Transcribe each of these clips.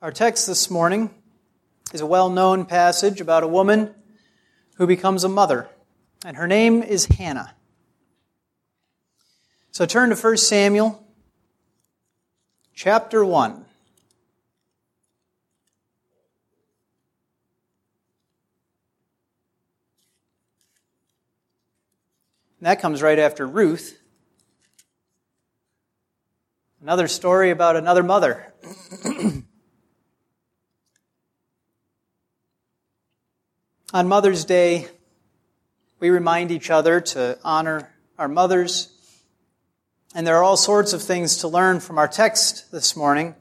Our text this morning is a well-known passage about a woman who becomes a mother, and her name is Hannah. So turn to 1 Samuel, chapter 1. And that comes right after Ruth. Another story about another mother. On Mother's Day, we remind each other to honor our mothers. And there are all sorts of things to learn from our text this morning.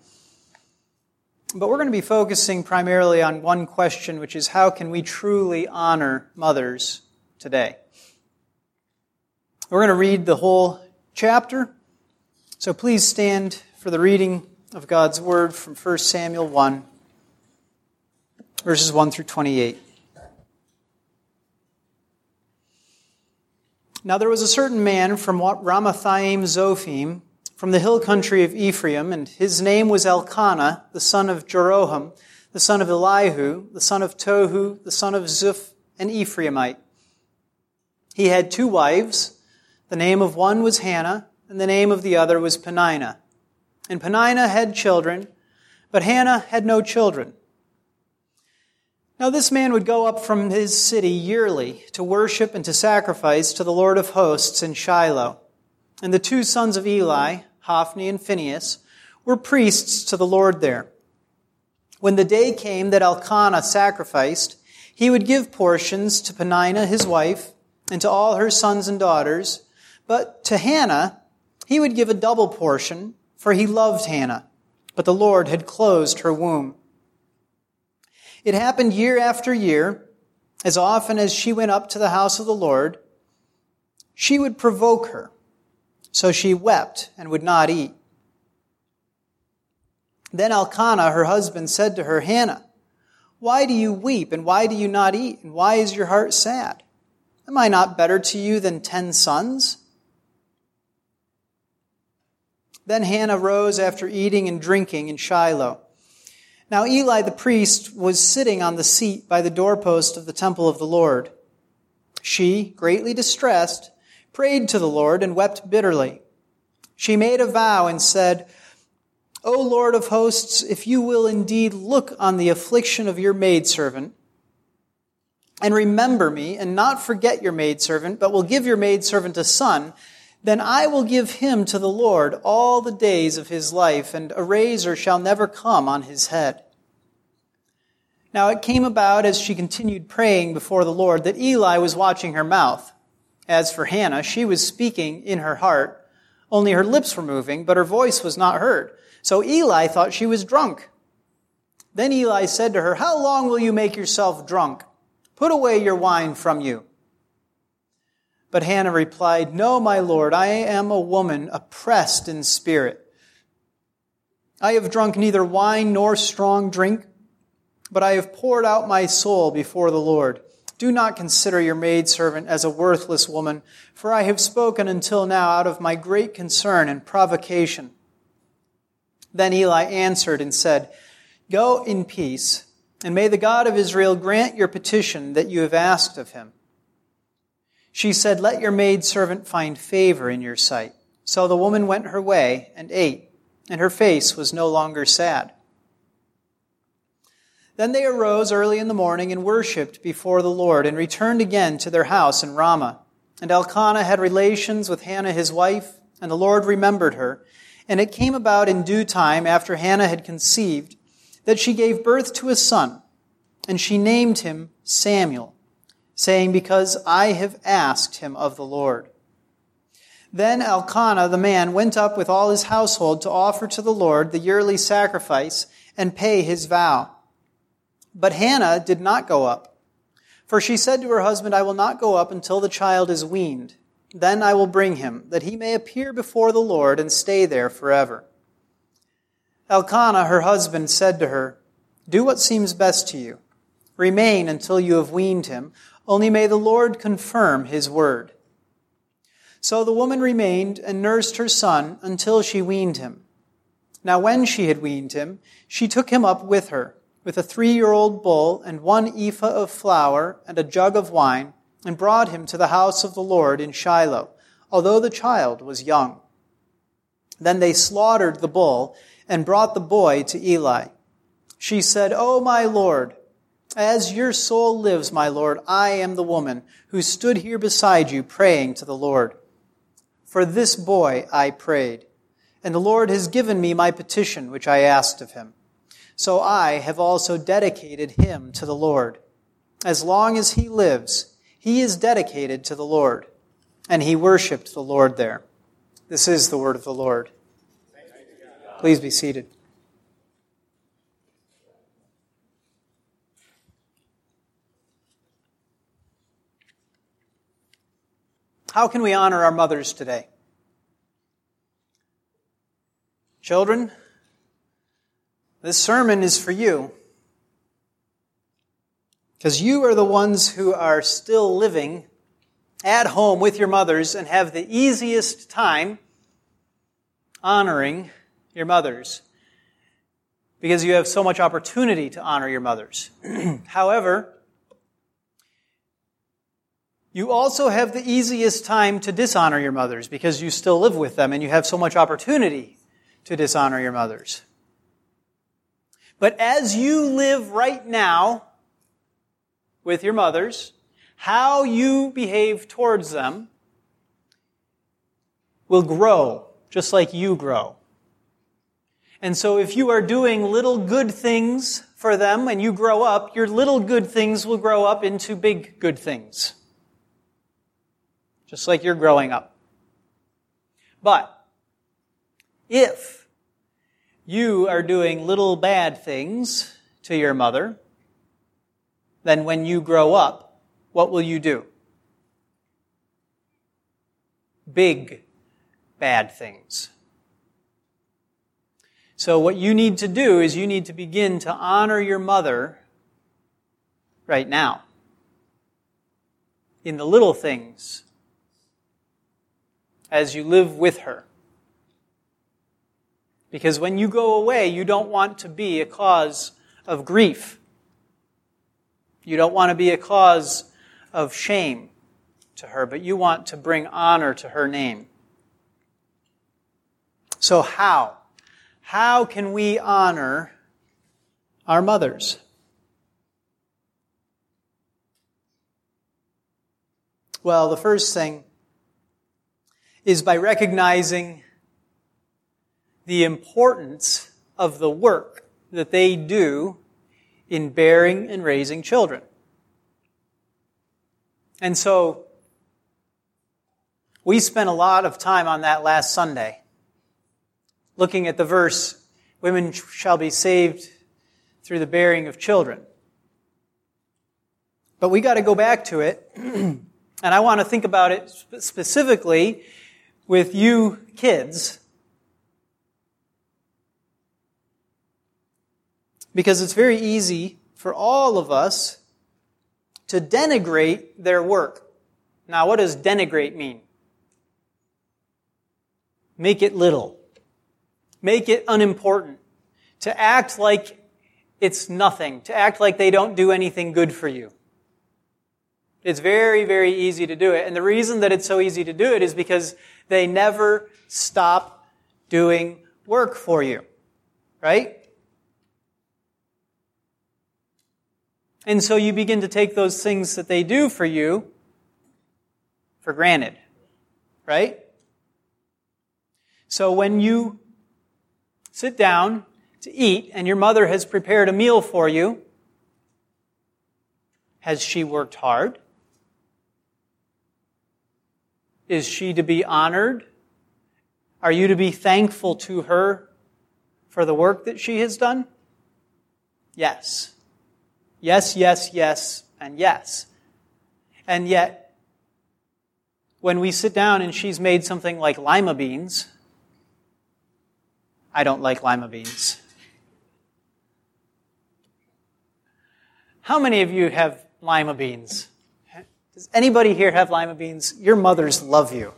But we're going to be focusing primarily on one question, which is how can we truly honor mothers today? We're going to read the whole chapter. So please stand for the reading of God's Word from 1 Samuel 1, verses 1 through 28. Now there was a certain man from Ramathaim Zophim, from the hill country of Ephraim, and his name was Elkanah, the son of Jeroham, the son of Elihu, the son of Tohu, the son of Zoph, an Ephraimite. He had two wives. The name of one was Hannah, and the name of the other was Peninnah. And Peninnah had children, but Hannah had no children. Now this man would go up from his city yearly to worship and to sacrifice to the Lord of hosts in Shiloh. And the two sons of Eli, Hophni and Phinehas, were priests to the Lord there. When the day came that Elkanah sacrificed, he would give portions to Peninnah his wife and to all her sons and daughters, but to Hannah he would give a double portion, for he loved Hannah, but the Lord had closed her womb. It happened year after year, as often as she went up to the house of the Lord, she would provoke her. So she wept and would not eat. Then Elkanah, her husband, said to her, Hannah, why do you weep, and why do you not eat, and why is your heart sad? Am I not better to you than 10 sons? Then Hannah rose after eating and drinking in Shiloh. Now Eli the priest was sitting on the seat by the doorpost of the temple of the Lord. She, greatly distressed, prayed to the Lord and wept bitterly. She made a vow and said, O Lord of hosts, if you will indeed look on the affliction of your maidservant, and remember me, and not forget your maidservant, but will give your maidservant a son, then I will give him to the Lord all the days of his life, and a razor shall never come on his head. Now it came about as she continued praying before the Lord that Eli was watching her mouth. As for Hannah, she was speaking in her heart. Only her lips were moving, but her voice was not heard. So Eli thought she was drunk. Then Eli said to her, How long will you make yourself drunk? Put away your wine from you. But Hannah replied, No, my lord, I am a woman oppressed in spirit. I have drunk neither wine nor strong drink, but I have poured out my soul before the Lord. Do not consider your maidservant as a worthless woman, for I have spoken until now out of my great concern and provocation. Then Eli answered and said, Go in peace, and may the God of Israel grant your petition that you have asked of him. She said, Let your maidservant find favor in your sight. So the woman went her way and ate, and her face was no longer sad. Then they arose early in the morning and worshipped before the Lord, and returned again to their house in Ramah. And Elkanah had relations with Hannah his wife, and the Lord remembered her. And it came about in due time, after Hannah had conceived, that she gave birth to a son, and she named him Samuel, saying, Because I have asked him of the Lord. Then Elkanah the man went up with all his household to offer to the Lord the yearly sacrifice and pay his vow. But Hannah did not go up, for she said to her husband, I will not go up until the child is weaned. Then I will bring him, that he may appear before the Lord and stay there forever. Elkanah, her husband, said to her, Do what seems best to you. Remain until you have weaned him. Only may the Lord confirm his word. So the woman remained and nursed her son until she weaned him. Now when she had weaned him, she took him up with her, with a 3-year-old bull and 1 ephah of flour and a jug of wine, and brought him to the house of the Lord in Shiloh, although the child was young. Then they slaughtered the bull and brought the boy to Eli. She said, "O my Lord, as your soul lives, my Lord, I am the woman who stood here beside you praying to the Lord. For this boy I prayed, and the Lord has given me my petition which I asked of him. So I have also dedicated him to the Lord. As long as he lives, he is dedicated to the Lord." And he worshipped the Lord there. This is the word of the Lord. Please be seated. How can we honor our mothers today? Children, this sermon is for you, because you are the ones who are still living at home with your mothers and have the easiest time honoring your mothers, because you have so much opportunity to honor your mothers. However, you also have the easiest time to dishonor your mothers, because you still live with them and you have so much opportunity to dishonor your mothers. But as you live right now with your mothers, how you behave towards them will grow, just like you grow. And so if you are doing little good things for them and you grow up, your little good things will grow up into big good things, just like you're growing up. But if you are doing little bad things to your mother, then when you grow up, what will you do? Big bad things. So what you need to do is you need to begin to honor your mother right now, in the little things, as you live with her. Because when you go away, you don't want to be a cause of grief. You don't want to be a cause of shame to her, but you want to bring honor to her name. So how? How can we honor our mothers? Well, the first thing is by recognizing the importance of the work that they do in bearing and raising children. And so, we spent a lot of time on that last Sunday, looking at the verse, "Women shall be saved through the bearing of children." But we got to go back to it, and I want to think about it specifically with you kids, because it's very easy for all of us to denigrate their work. Now, what does denigrate mean? Make it little. Make it unimportant. To act like it's nothing. To act like they don't do anything good for you. It's very, very easy to do it. And the reason that it's so easy to do it is because they never stop doing work for you. Right? And so you begin to take those things that they do for you for granted, right? So when you sit down to eat and your mother has prepared a meal for you, has she worked hard? Is she to be honored? Are you to be thankful to her for the work that she has done? Yes. Yes, yes, yes, and yes. And yet, when we sit down and she's made something like lima beans, I don't like lima beans. How many of you have lima beans? Does anybody here have lima beans? Your mothers love you.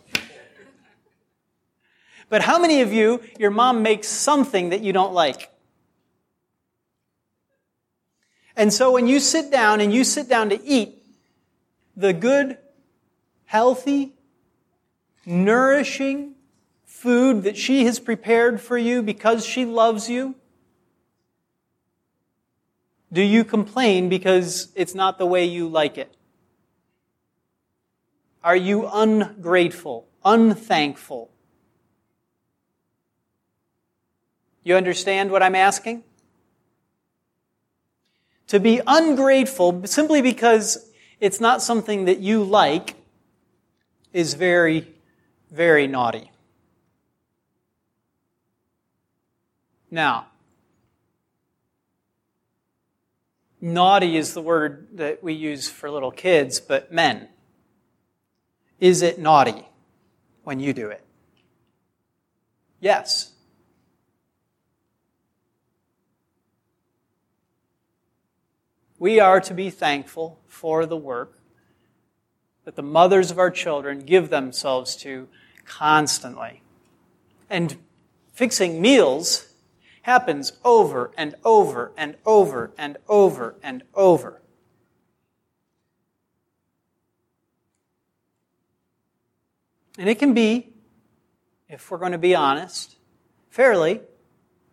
But how many of you, your mom makes something that you don't like? And so when you sit down and you sit down to eat, the good, healthy, nourishing food that she has prepared for you because she loves you, do you complain because it's not the way you like it? Are you ungrateful, unthankful? You understand what I'm asking? To be ungrateful simply because it's not something that you like is very, very naughty. Now, naughty is the word that we use for little kids, but men, is it naughty when you do it? Yes. We are to be thankful for the work that the mothers of our children give themselves to constantly. And fixing meals happens over and over and over and over and over. And it can be, if we're going to be honest, fairly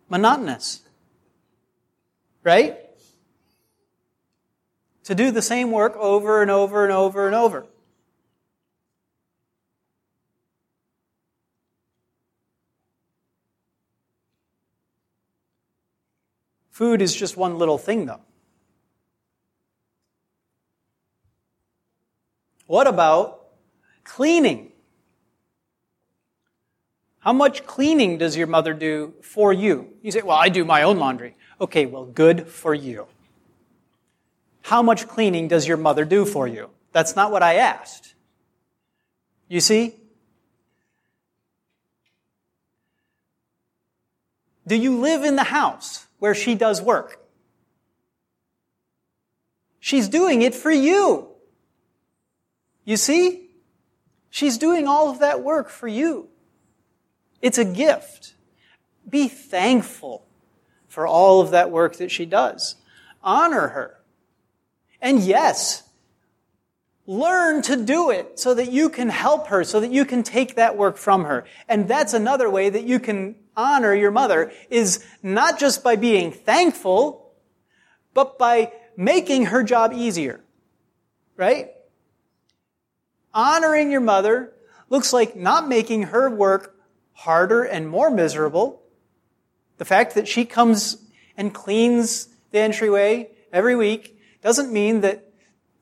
monotonous. Right? To do the same work over and over and over and over. Food is just one little thing, though. What about cleaning? How much cleaning does your mother do for you? You say, well, I do my own laundry. Okay, well, good for you. How much cleaning does your mother do for you? That's not what I asked. You see? Do you live in the house where she does work? She's doing it for you. You see? She's doing all of that work for you. It's a gift. Be thankful for all of that work that she does. Honor her. And yes, learn to do it so that you can help her, so that you can take that work from her. And that's another way that you can honor your mother, is not just by being thankful, but by making her job easier. Right? Honoring your mother looks like not making her work harder and more miserable. The fact that she comes and cleans the entryway every week doesn't mean that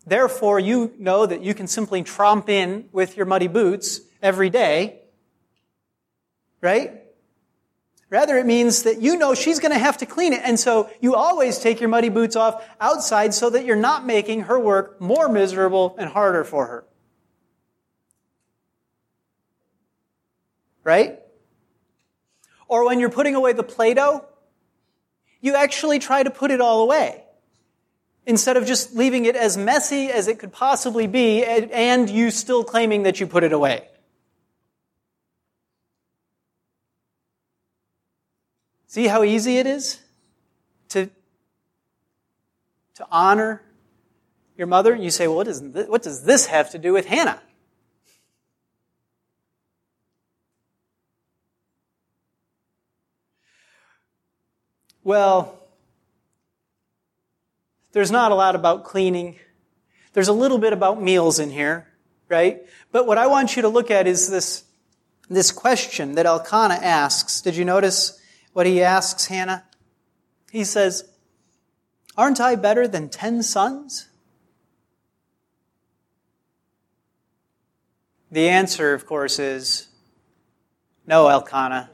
therefore you know that you can simply tromp in with your muddy boots every day. Right? Rather, it means that you know she's going to have to clean it, and so you always take your muddy boots off outside so that you're not making her work more miserable and harder for her. Right? Or when you're putting away the Play-Doh, you actually try to put it all away instead of just leaving it as messy as it could possibly be and you still claiming that you put it away. See how easy it is to honor your mother? You say, well, what does this have to do with Hannah? Well, there's not a lot about cleaning. There's a little bit about meals in here, right? But what I want you to look at is this question that Elkanah asks. Did you notice what he asks Hannah? He says, aren't I better than 10 sons? The answer, of course, is no, Elkanah.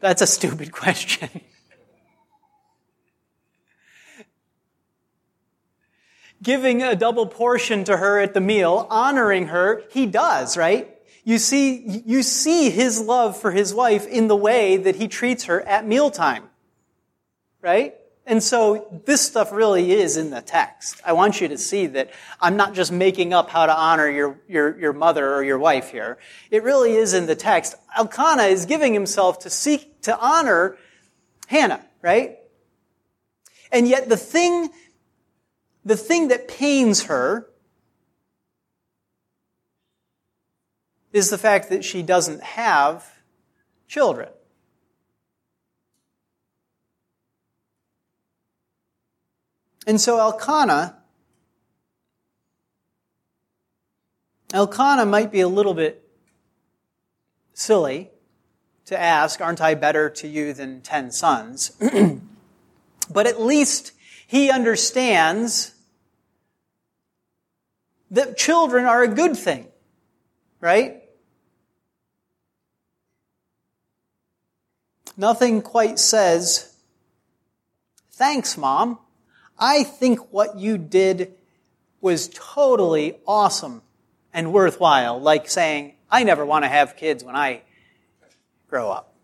That's a stupid question. Giving a double portion to her at the meal, honoring her, he does, right? You see his love for his wife in the way that he treats her at mealtime, right? And so this stuff really is in the text. I want you to see that I'm not just making up how to honor your mother or your wife here. It really is in the text. Elkanah is giving himself to seek to honor Hannah, right? And yet the thing that pains her is the fact that she doesn't have children. And so Elkanah might be a little bit silly to ask, aren't I better to you than 10 sons? But at least he understands that children are a good thing, right? Nothing quite says, thanks, Mom. I think what you did was totally awesome and worthwhile, like saying, I never want to have kids when I grow up.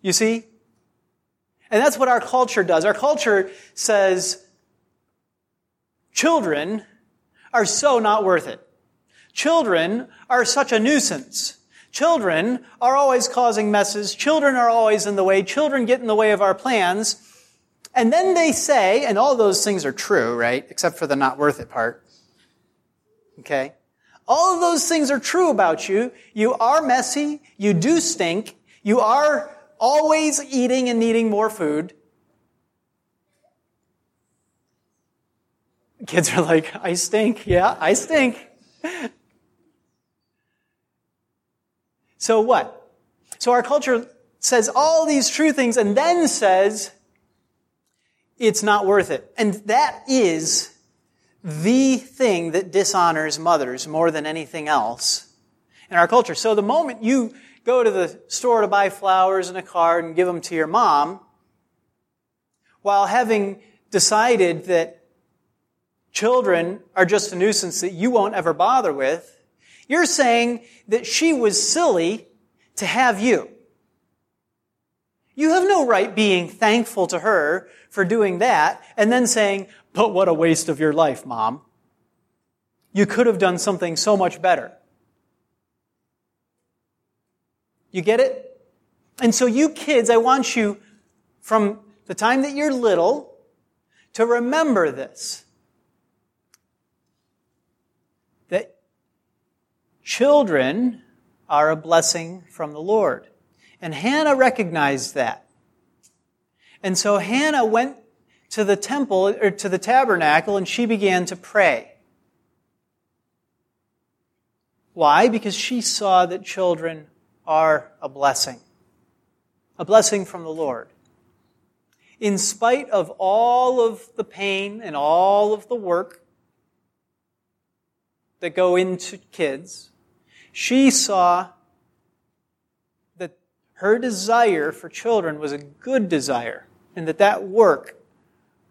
You see? And that's what our culture does. Our culture says, children are so not worth it. Children are such a nuisance. Children are always causing messes. Children are always in the way. Children get in the way of our plans. And then they say, and all those things are true, right? Except for the not worth it part. Okay? All of those things are true about you. You are messy. You do stink. You are always eating and needing more food. Kids are like, I stink. Yeah, I stink. So what? So our culture says all these true things and then says, it's not worth it. And that is the thing that dishonors mothers more than anything else in our culture. So the moment you go to the store to buy flowers and a card and give them to your mom, while having decided that children are just a nuisance that you won't ever bother with, you're saying that she was silly to have you. You have no right being thankful to her for doing that and then saying, but what a waste of your life, Mom. You could have done something so much better. You get it? And so you kids, I want you, from the time that you're little, to remember this. Children are a blessing from the Lord. And Hannah recognized that. And so Hannah went to the temple, or to the tabernacle, and she began to pray. Why? Because she saw that children are a blessing from the Lord. In spite of all of the pain and all of the work that go into kids, she saw that her desire for children was a good desire, and that that work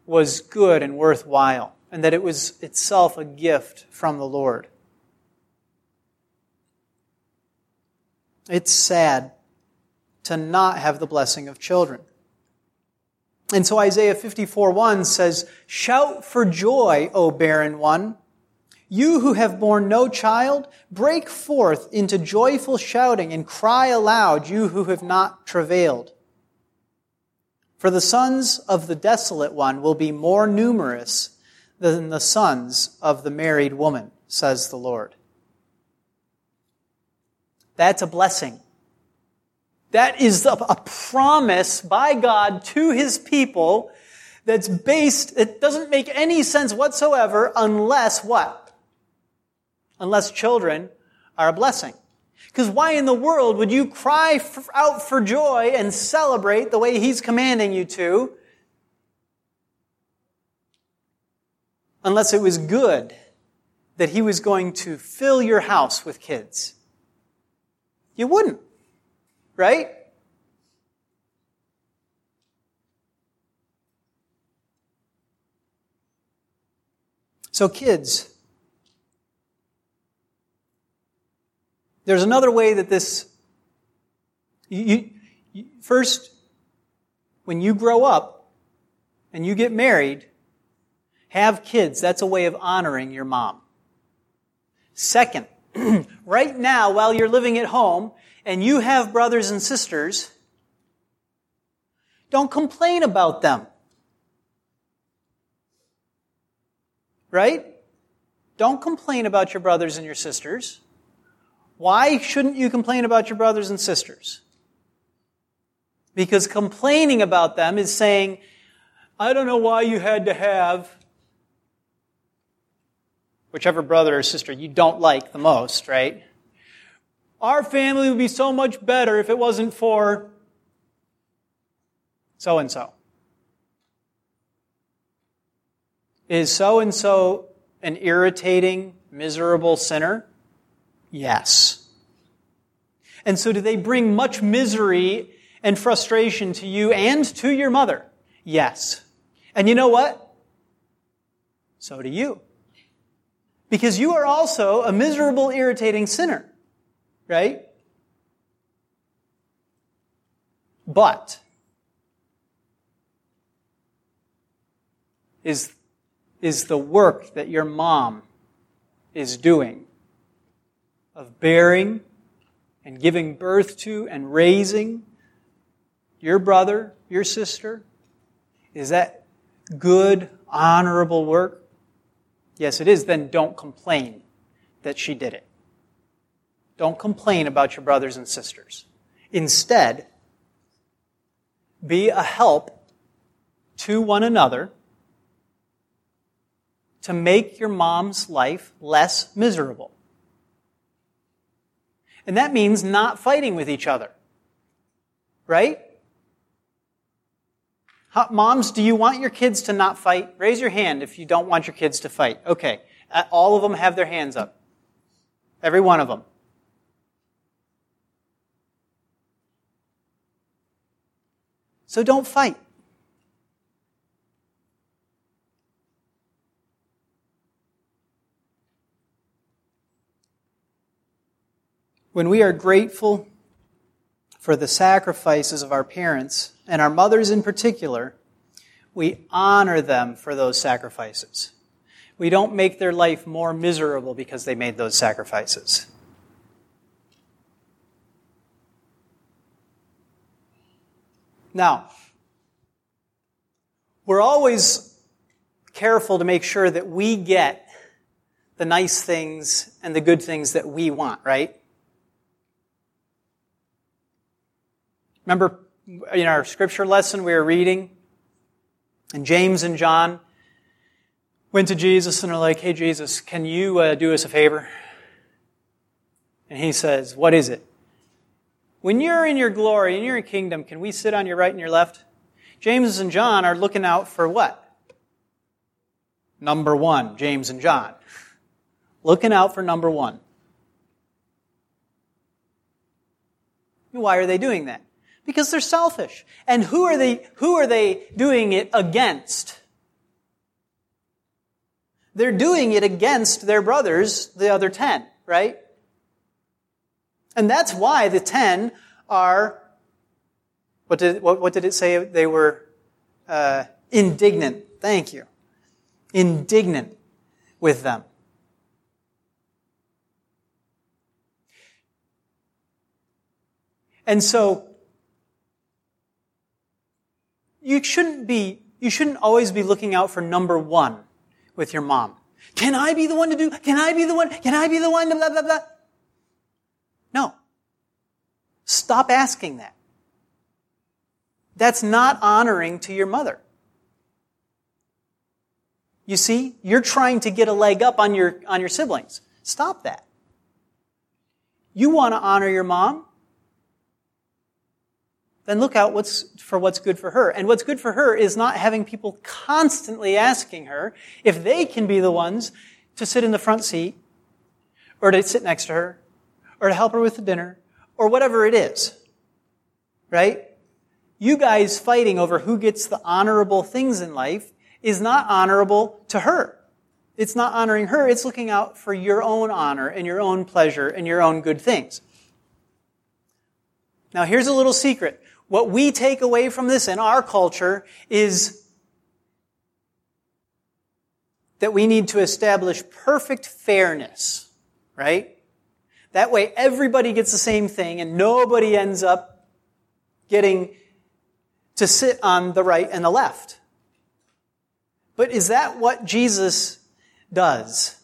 was good and worthwhile, and that it was itself a gift from the Lord. It's sad to not have the blessing of children. And so Isaiah 54:1 says, shout for joy, O barren one. You who have borne no child, break forth into joyful shouting and cry aloud, you who have not travailed. For the sons of the desolate one will be more numerous than the sons of the married woman, says the Lord. That's a blessing. That is a promise by God to his people that's based, it doesn't make any sense whatsoever unless what? Unless children are a blessing. Because why in the world would you cry out for joy and celebrate the way he's commanding you to unless it was good that he was going to fill your house with kids? You wouldn't, right? So kids, there's another way that this, first, when you grow up and you get married, have kids. That's a way of honoring your mom. Second, right now, while you're living at home and you have brothers and sisters, don't complain about them. Right? Don't complain about your brothers and your sisters. Why shouldn't you complain about your brothers and sisters? Because complaining about them is saying, I don't know why you had to have whichever brother or sister you don't like the most, right? Our family would be so much better if it wasn't for so-and-so. Is so-and-so an irritating, miserable sinner? Yes. And so do they bring much misery and frustration to you and to your mother? Yes. And you know what? So do you. Because you are also a miserable, irritating sinner, right? But is the work that your mom is doing of bearing and giving birth to and raising your brother, your sister, is that good, honorable work? Yes, it is. Then don't complain that she did it. Don't complain about your brothers and sisters. Instead, be a help to one another to make your mom's life less miserable. And that means not fighting with each other. Right? Moms, do you want your kids to not fight? Raise your hand if you don't want your kids to fight. Okay. All of them have their hands up. Every one of them. So don't fight. When we are grateful for the sacrifices of our parents, and our mothers in particular, we honor them for those sacrifices. We don't make their life more miserable because they made those sacrifices. Now, we're always careful to make sure that we get the nice things and the good things that we want, right? Remember, in our scripture lesson we were reading, and James and John went to Jesus and are like, hey, Jesus, can you do us a favor? And he says, what is it? When you're in your glory, in your kingdom, can we sit on your right and your left? James and John are looking out for what? Number one, James and John. Looking out for number one. Why are they doing that? Because they're selfish. And who are they doing it against? They're doing it against their brothers, the other 10, right? And that's why the 10 are, what did it say they were? Indignant. Thank you. Indignant with them. And so, You shouldn't always be looking out for number one with your mom. Can I be the one to do? Can I be the one? Can I be the one to blah, blah, blah? No. Stop asking that. That's not honoring to your mother. You see, you're trying to get a leg up on your siblings. Stop that. You want to honor your mom? Then look out for what's good for her. And what's good for her is not having people constantly asking her if they can be the ones to sit in the front seat or to sit next to her or to help her with the dinner or whatever it is, right? You guys fighting over who gets the honorable things in life is not honorable to her. It's not honoring her. It's looking out for your own honor and your own pleasure and your own good things. Now here's a little secret. What we take away from this in our culture is that we need to establish perfect fairness, right? That way everybody gets the same thing and nobody ends up getting to sit on the right and the left. But is that what Jesus does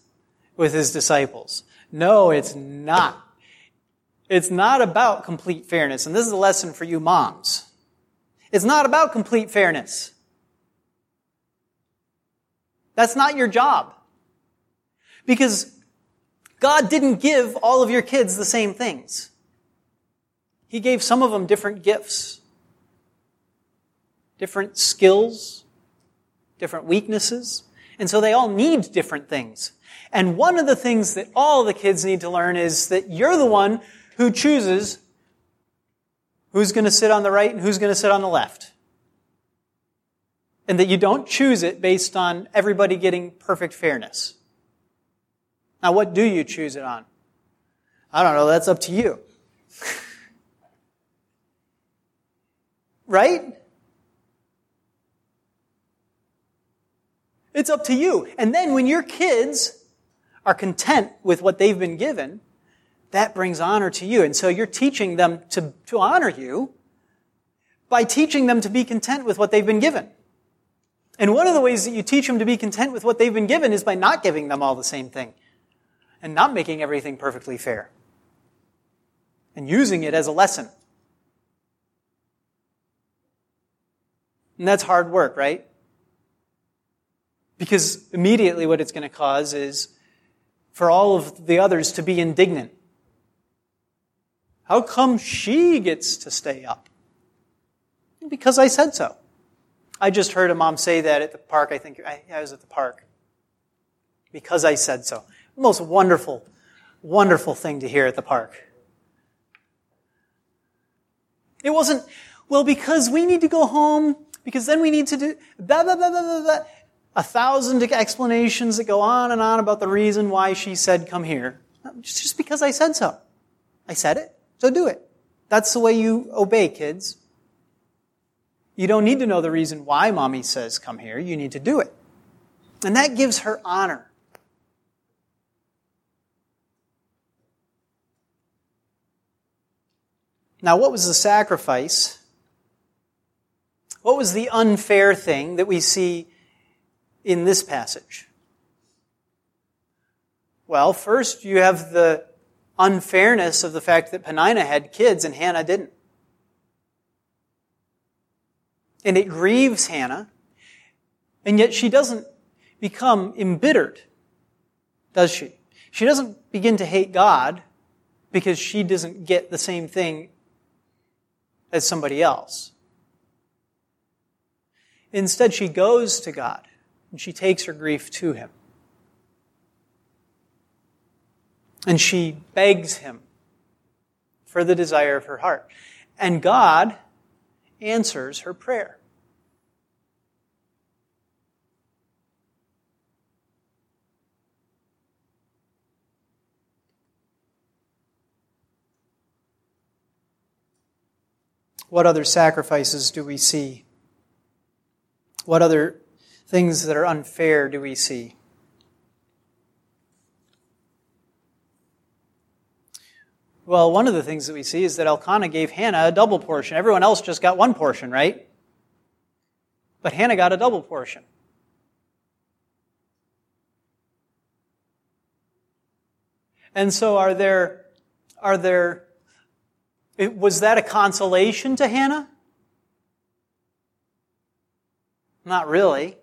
with his disciples? No, it's not. It's not about complete fairness. And this is a lesson for you moms. It's not about complete fairness. That's not your job. Because God didn't give all of your kids the same things. He gave some of them different gifts, different skills, different weaknesses. And so they all need different things. And one of the things that all the kids need to learn is that you're the one who chooses who's going to sit on the right and who's going to sit on the left. And that you don't choose it based on everybody getting perfect fairness. Now, what do you choose it on? I don't know. That's up to you. Right? It's up to you. And then when your kids are content with what they've been given, that brings honor to you. And so you're teaching them to honor you by teaching them to be content with what they've been given. And one of the ways that you teach them to be content with what they've been given is by not giving them all the same thing and not making everything perfectly fair and using it as a lesson. And that's hard work, right? Because immediately what it's going to cause is for all of the others to be indignant. How come she gets to stay up? Because I said so. I just heard a mom say that at the park. I think I was at the park. Because I said so. The most wonderful, wonderful thing to hear at the park. It wasn't, well, because we need to go home, because then we need to do blah, blah, blah, blah, blah, blah. 1,000 explanations that go on and on about the reason why she said come here. Just because I said so. I said it, so do it. That's the way you obey, kids. You don't need to know the reason why mommy says come here. You need to do it. And that gives her honor. Now, what was the sacrifice? What was the unfair thing that we see in this passage? Well, first you have the unfairness of the fact that Peninnah had kids and Hannah didn't. And it grieves Hannah, and yet she doesn't become embittered, does she? She doesn't begin to hate God because she doesn't get the same thing as somebody else. Instead, she goes to God, and she takes her grief to him. And she begs him for the desire of her heart. And God answers her prayer. What other sacrifices do we see? What other things that are unfair do we see? Well, one of the things that we see is that Elkanah gave Hannah a double portion. Everyone else just got one portion, right? But Hannah got a double portion. And so was that a consolation to Hannah? Not really.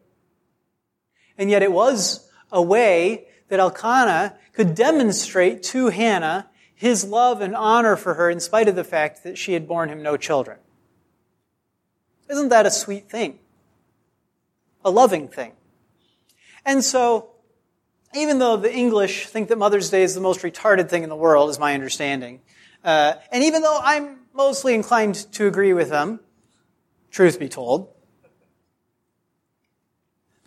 And yet it was a way that Elkanah could demonstrate to Hannah his love and honor for her in spite of the fact that she had borne him no children. Isn't that a sweet thing? A loving thing. And so, even though the English think that Mother's Day is the most retarded thing in the world, is my understanding, and even though I'm mostly inclined to agree with them, truth be told,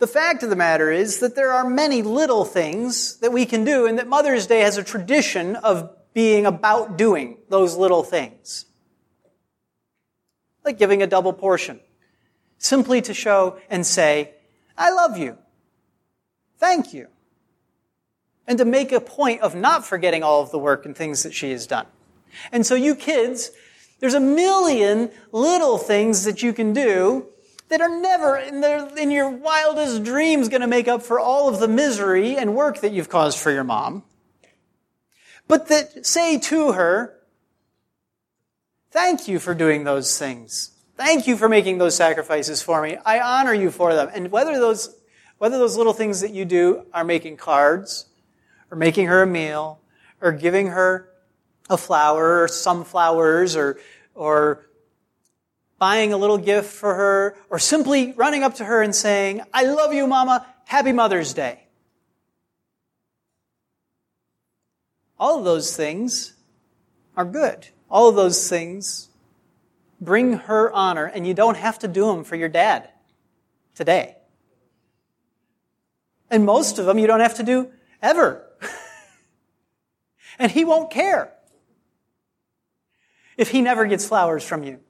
the fact of the matter is that there are many little things that we can do, and that Mother's Day has a tradition of being about doing those little things. like giving a double portion, simply to show and say, I love you, thank you, and to make a point of not forgetting all of the work and things that she has done. And so you kids, there's a million little things that you can do that are never in your wildest dreams going to make up for all of the misery and work that you've caused for your mom, but that say to her, thank you for doing those things. Thank you for making those sacrifices for me. I honor you for them. And whether those little things that you do are making cards, or making her a meal, or giving her a flower, or some flowers, or buying a little gift for her, or simply running up to her and saying, I love you, Mama. Happy Mother's Day. All of those things are good. All of those things bring her honor, and you don't have to do them for your dad today. And most of them you don't have to do ever. And he won't care if he never gets flowers from you.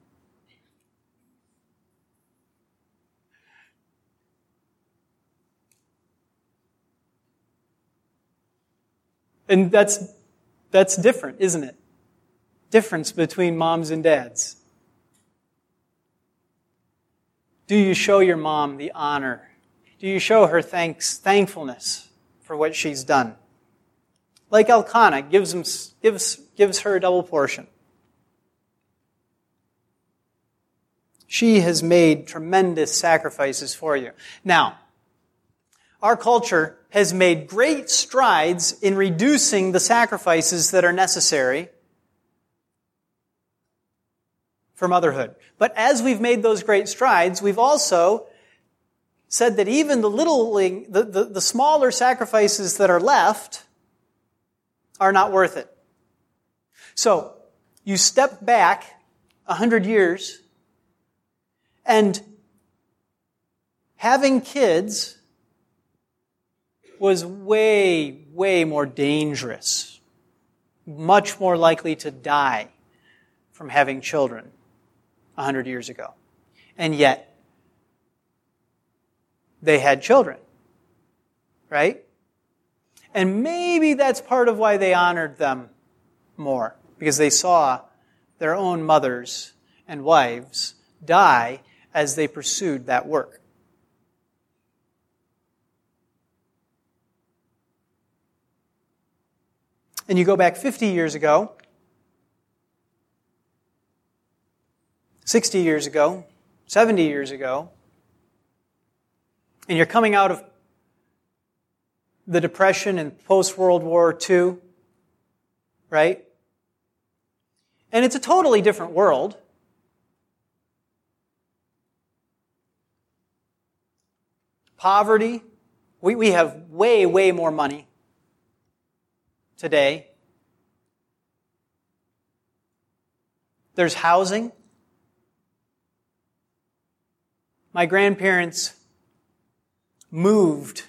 And that's different, isn't it? Difference between moms and dads. Do you show your mom the honor? Do you show her thankfulness for what she's done? Like Elkanah gives her a double portion. She has made tremendous sacrifices for you. Now, our culture has made great strides in reducing the sacrifices that are necessary for motherhood. But as we've made those great strides, we've also said that even the smaller sacrifices that are left are not worth it. So you step back 100 years, and having kids was way, way more dangerous, much more likely to die from having children 100 years ago. And yet, they had children, right? And maybe that's part of why they honored them more, because they saw their own mothers and wives die as they pursued that work. And you go back 50 years ago, 60 years ago, 70 years ago, and you're coming out of the Depression and post-World War II, right? And it's a totally different world. Poverty, we have way, way more money today. There's housing. My grandparents moved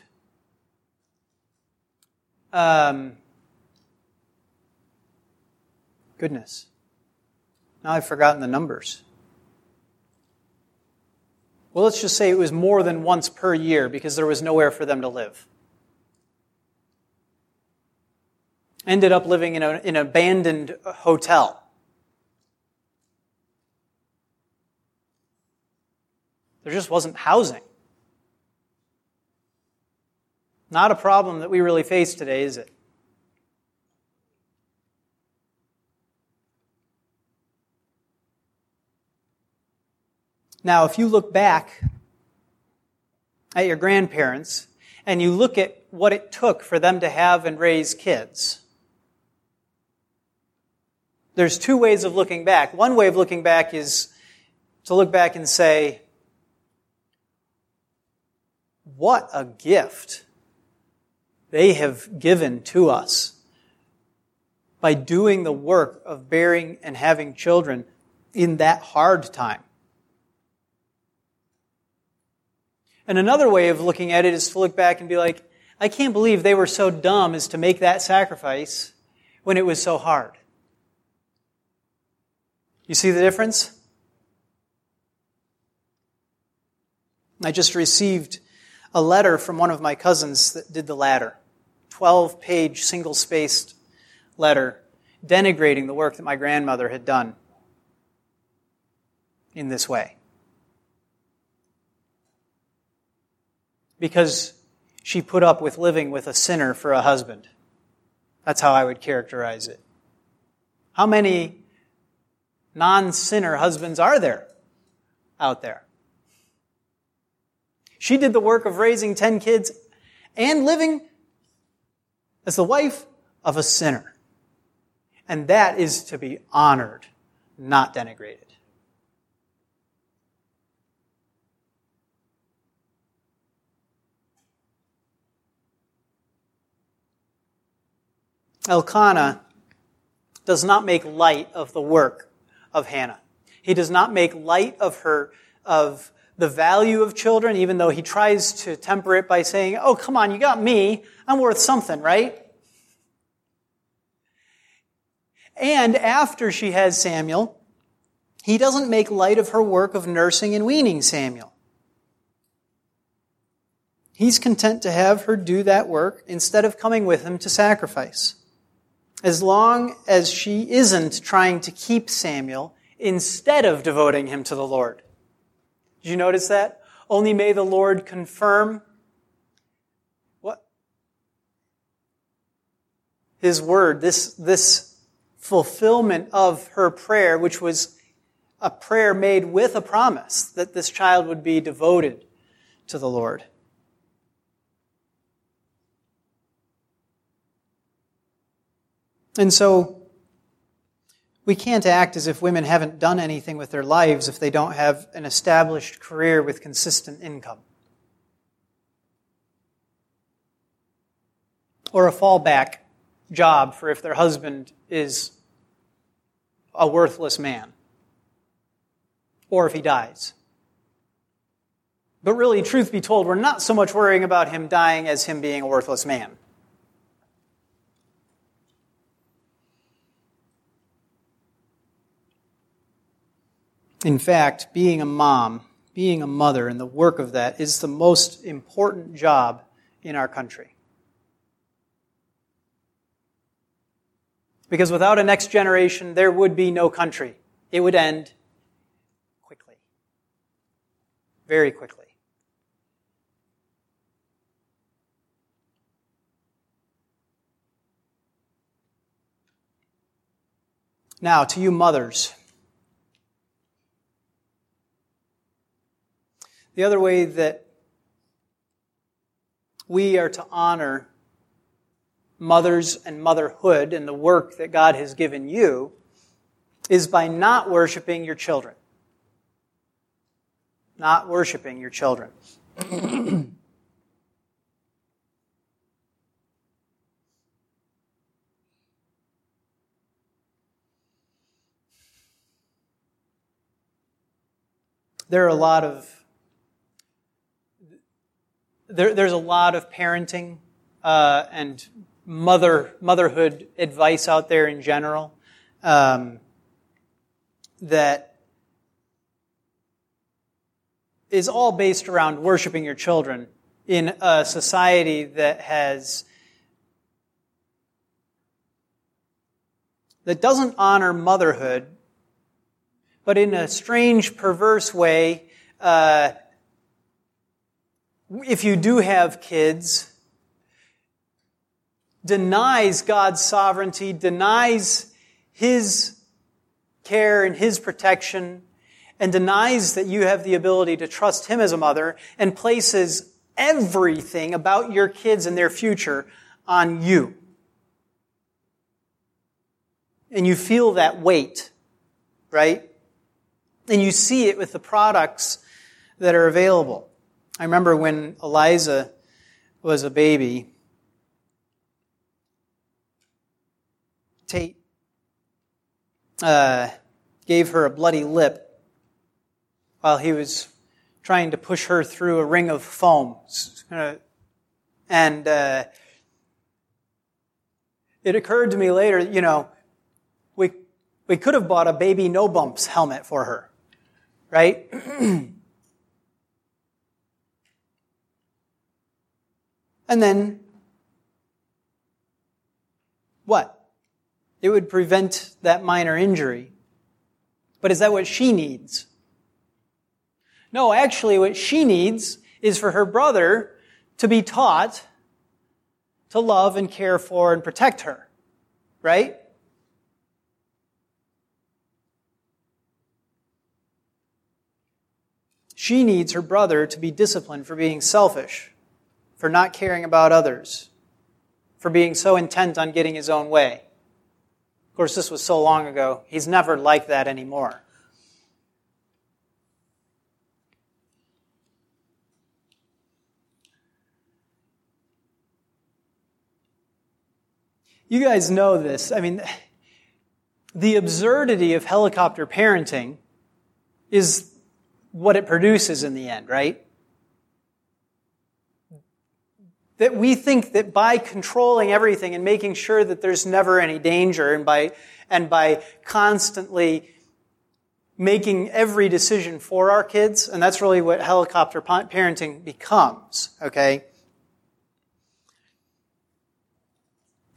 goodness, now I've forgotten the numbers. Well, let's just say it was more than once per year because there was nowhere for them to live. Ended up living in an abandoned hotel. There just wasn't housing. Not a problem that we really face today, is it? Now, if you look back at your grandparents and you look at what it took for them to have and raise kids, there's two ways of looking back. One way of looking back is to look back and say, what a gift they have given to us by doing the work of bearing and having children in that hard time. And another way of looking at it is to look back and be like, I can't believe they were so dumb as to make that sacrifice when it was so hard. You see the difference? I just received a letter from one of my cousins that did the latter. 12-page, single-spaced letter denigrating the work that my grandmother had done in this way. Because she put up with living with a sinner for a husband. That's how I would characterize it. How many non-sinner husbands are there out there? She did the work of raising 10 kids and living as the wife of a sinner. And that is to be honored, not denigrated. Elkanah does not make light of the work of Hannah. He does not make light of her, of the value of children, even though he tries to temper it by saying, oh, come on, you got me. I'm worth something, right? And after she has Samuel, he doesn't make light of her work of nursing and weaning Samuel. He's content to have her do that work instead of coming with him to sacrifice. As long as she isn't trying to keep Samuel instead of devoting him to the Lord. Did you notice that? Only may the Lord confirm what? His word, this fulfillment of her prayer, which was a prayer made with a promise that this child would be devoted to the Lord. And so we can't act as if women haven't done anything with their lives if they don't have an established career with consistent income. Or a fallback job for if their husband is a worthless man. Or if he dies. But really, truth be told, we're not so much worrying about him dying as him being a worthless man. In fact, being a mom, being a mother, and the work of that is the most important job in our country. Because without a next generation, there would be no country. It would end quickly. Very quickly. Now, to you mothers, the other way that we are to honor mothers and motherhood and the work that God has given you is by not worshiping your children. Not worshiping your children. There's a lot of parenting and motherhood advice out there in general that is all based around worshiping your children in a society that doesn't honor motherhood, but in a strange, perverse way. If you do have kids, denies God's sovereignty, denies His care and His protection, and denies that you have the ability to trust Him as a mother, and places everything about your kids and their future on you. And you feel that weight, right? And you see it with the products that are available. I remember when Eliza was a baby, Tate gave her a bloody lip while he was trying to push her through a ring of foam. And it occurred to me later, we could have bought a baby no bumps helmet for her, right? And then, what? It would prevent that minor injury. But is that what she needs? No, actually what she needs is for her brother to be taught to love and care for and protect her. Right? She needs her brother to be disciplined for being selfish, for not caring about others, for being so intent on getting his own way. Of course, this was so long ago, he's never like that anymore. You guys know this. I mean, the absurdity of helicopter parenting is what it produces in the end, right? That we think that by controlling everything and making sure that there's never any danger, and by constantly making every decision for our kids, and that's really what helicopter parenting becomes, okay?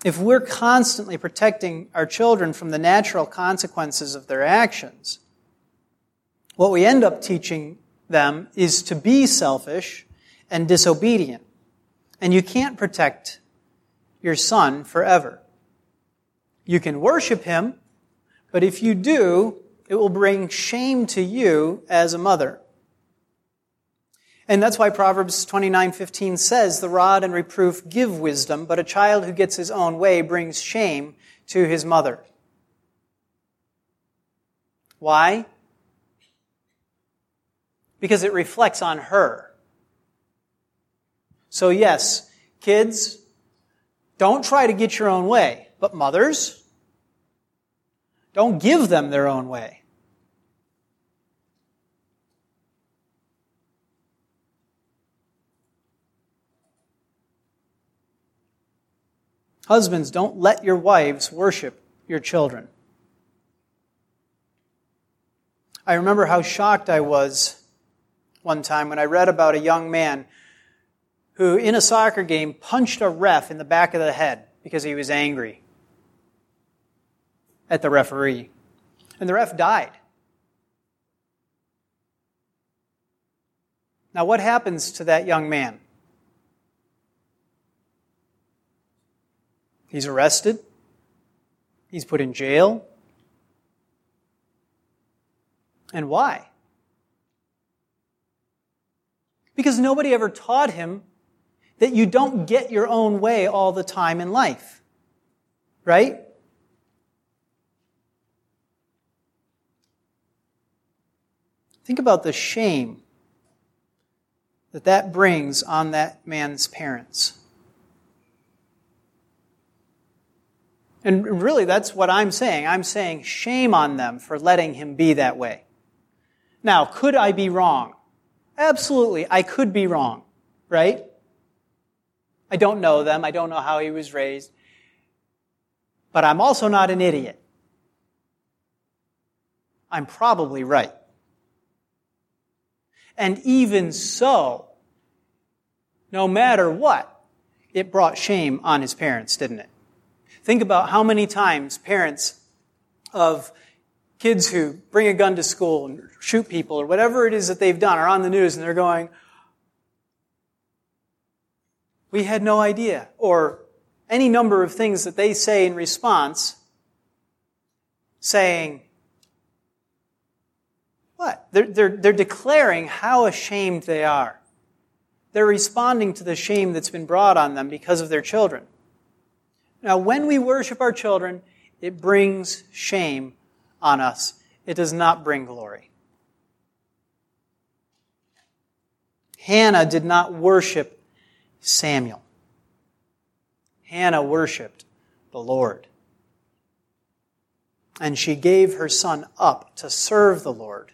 If we're constantly protecting our children from the natural consequences of their actions, what we end up teaching them is to be selfish and disobedient. And you can't protect your son forever. You can worship him, but if you do, it will bring shame to you as a mother. And that's why Proverbs 29:15 says, "The rod and reproof give wisdom, but a child who gets his own way brings shame to his mother." Why? Because it reflects on her. So yes, kids, don't try to get your own way. But mothers, don't give them their own way. Husbands, don't let your wives worship your children. I remember how shocked I was one time when I read about a young man who, in a soccer game, punched a ref in the back of the head because he was angry at the referee. And the ref died. Now, what happens to that young man? He's arrested. He's put in jail. And why? Because nobody ever taught him that you don't get your own way all the time in life. Right? Think about the shame that that brings on that man's parents. And really, that's what I'm saying. I'm saying shame on them for letting him be that way. Now, could I be wrong? Absolutely, I could be wrong. Right? I don't know them. I don't know how he was raised. But I'm also not an idiot. I'm probably right. And even so, no matter what, it brought shame on his parents, didn't it? Think about how many times parents of kids who bring a gun to school and shoot people or whatever it is that they've done are on the news and they're going, "We had no idea," or any number of things that they say in response, saying, what? They're declaring how ashamed they are. They're responding to the shame that's been brought on them because of their children. Now, when we worship our children, it brings shame on us. It does not bring glory. Hannah did not worship Samuel. Hannah worshipped the Lord. And she gave her son up to serve the Lord,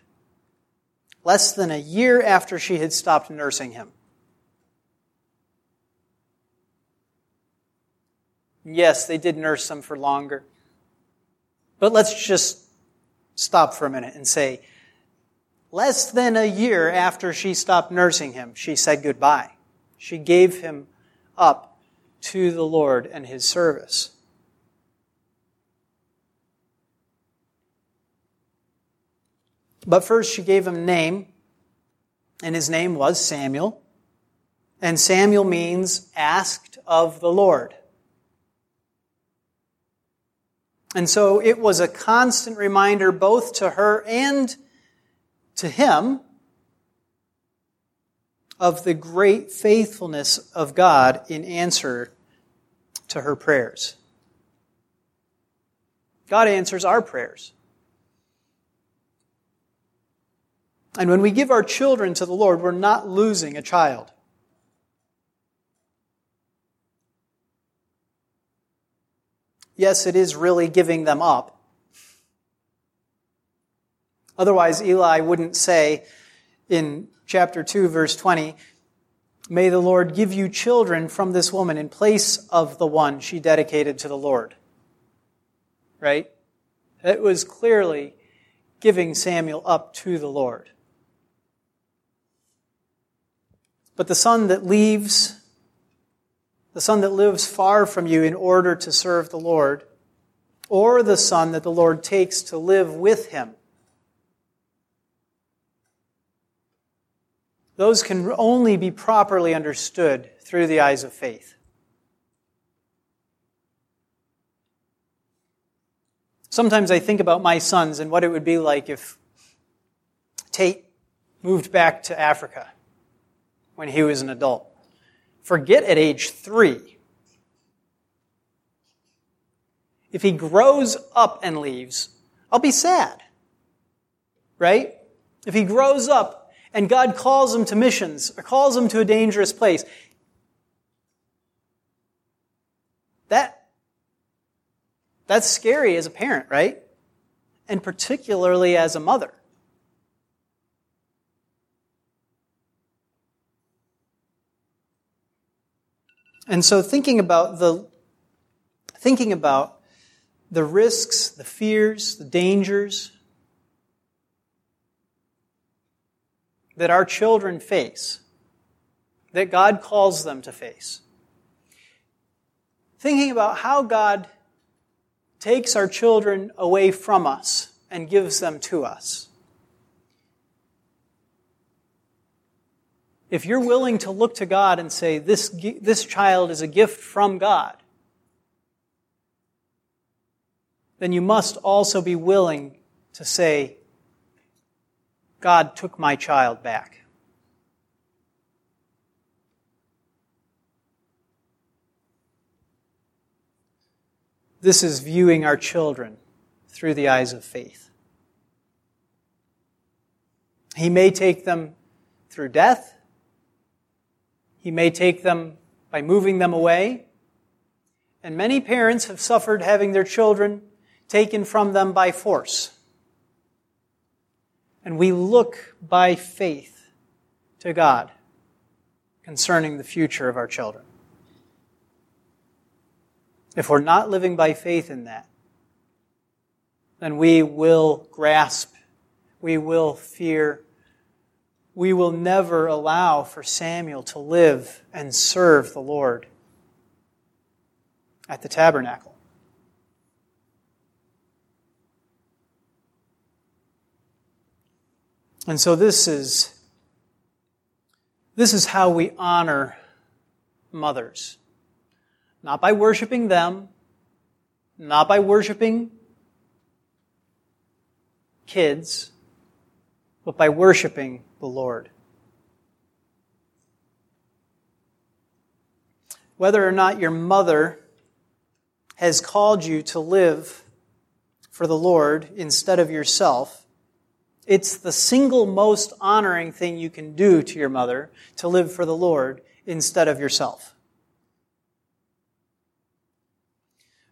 less than a year after she had stopped nursing him. Yes, they did nurse him for longer. But let's just stop for a minute and say, less than a year after she stopped nursing him, she said goodbye. She gave him up to the Lord and his service. But first she gave him a name, and his name was Samuel. And Samuel means asked of the Lord. And so it was a constant reminder both to her and to him of the great faithfulness of God in answer to her prayers. God answers our prayers. And when we give our children to the Lord, we're not losing a child. Yes, it is really giving them up. Otherwise, Eli wouldn't say in chapter 2, verse 20, "May the Lord give you children from this woman in place of the one she dedicated to the Lord." Right? It was clearly giving Samuel up to the Lord. But the son that lives far from you in order to serve the Lord, or the son that the Lord takes to live with him, those can only be properly understood through the eyes of faith. Sometimes I think about my sons and what it would be like if Tate moved back to Africa when he was an adult. Forget at age 3. If he grows up and leaves, I'll be sad. Right? If he grows up and God calls him to missions or calls him to a dangerous place, that's scary as a parent, right? And particularly as a mother. And so thinking about the risks, the fears, the dangers that our children face, that God calls them to face. Thinking about how God takes our children away from us and gives them to us. If you're willing to look to God and say, this child is a gift from God, then you must also be willing to say, God took my child back. This is viewing our children through the eyes of faith. He may take them through death. He may take them by moving them away. And many parents have suffered having their children taken from them by force. And we look by faith to God concerning the future of our children. If we're not living by faith in that, then we will grasp, we will fear, we will never allow for Samuel to live and serve the Lord at the tabernacle. And so this is how we honor mothers. Not by worshiping them, not by worshiping kids, but by worshiping the Lord. Whether or not your mother has called you to live for the Lord instead of yourself, it's the single most honoring thing you can do to your mother, to live for the Lord instead of yourself.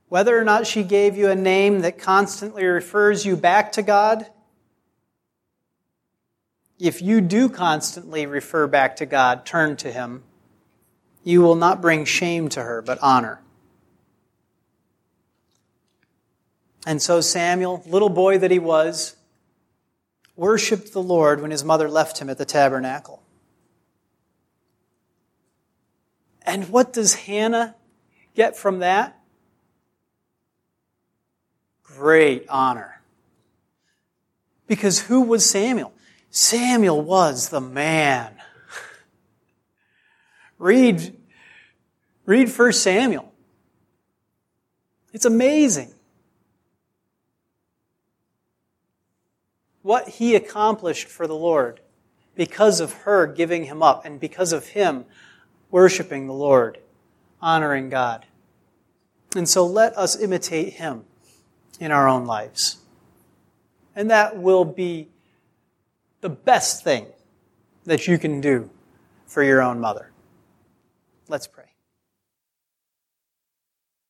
Whether or not she gave you a name that constantly refers you back to God, if you do constantly refer back to God, turn to Him, you will not bring shame to her, but honor. And so Samuel, little boy that he was, worshipped the Lord when his mother left him at the tabernacle. And what does Hannah get from that? Great honor. Because who was Samuel? Samuel was the man. Read 1 Samuel. It's amazing what he accomplished for the Lord because of her giving him up and because of him worshiping the Lord, honoring God. And so let us imitate him in our own lives. And that will be the best thing that you can do for your own mother. Let's pray.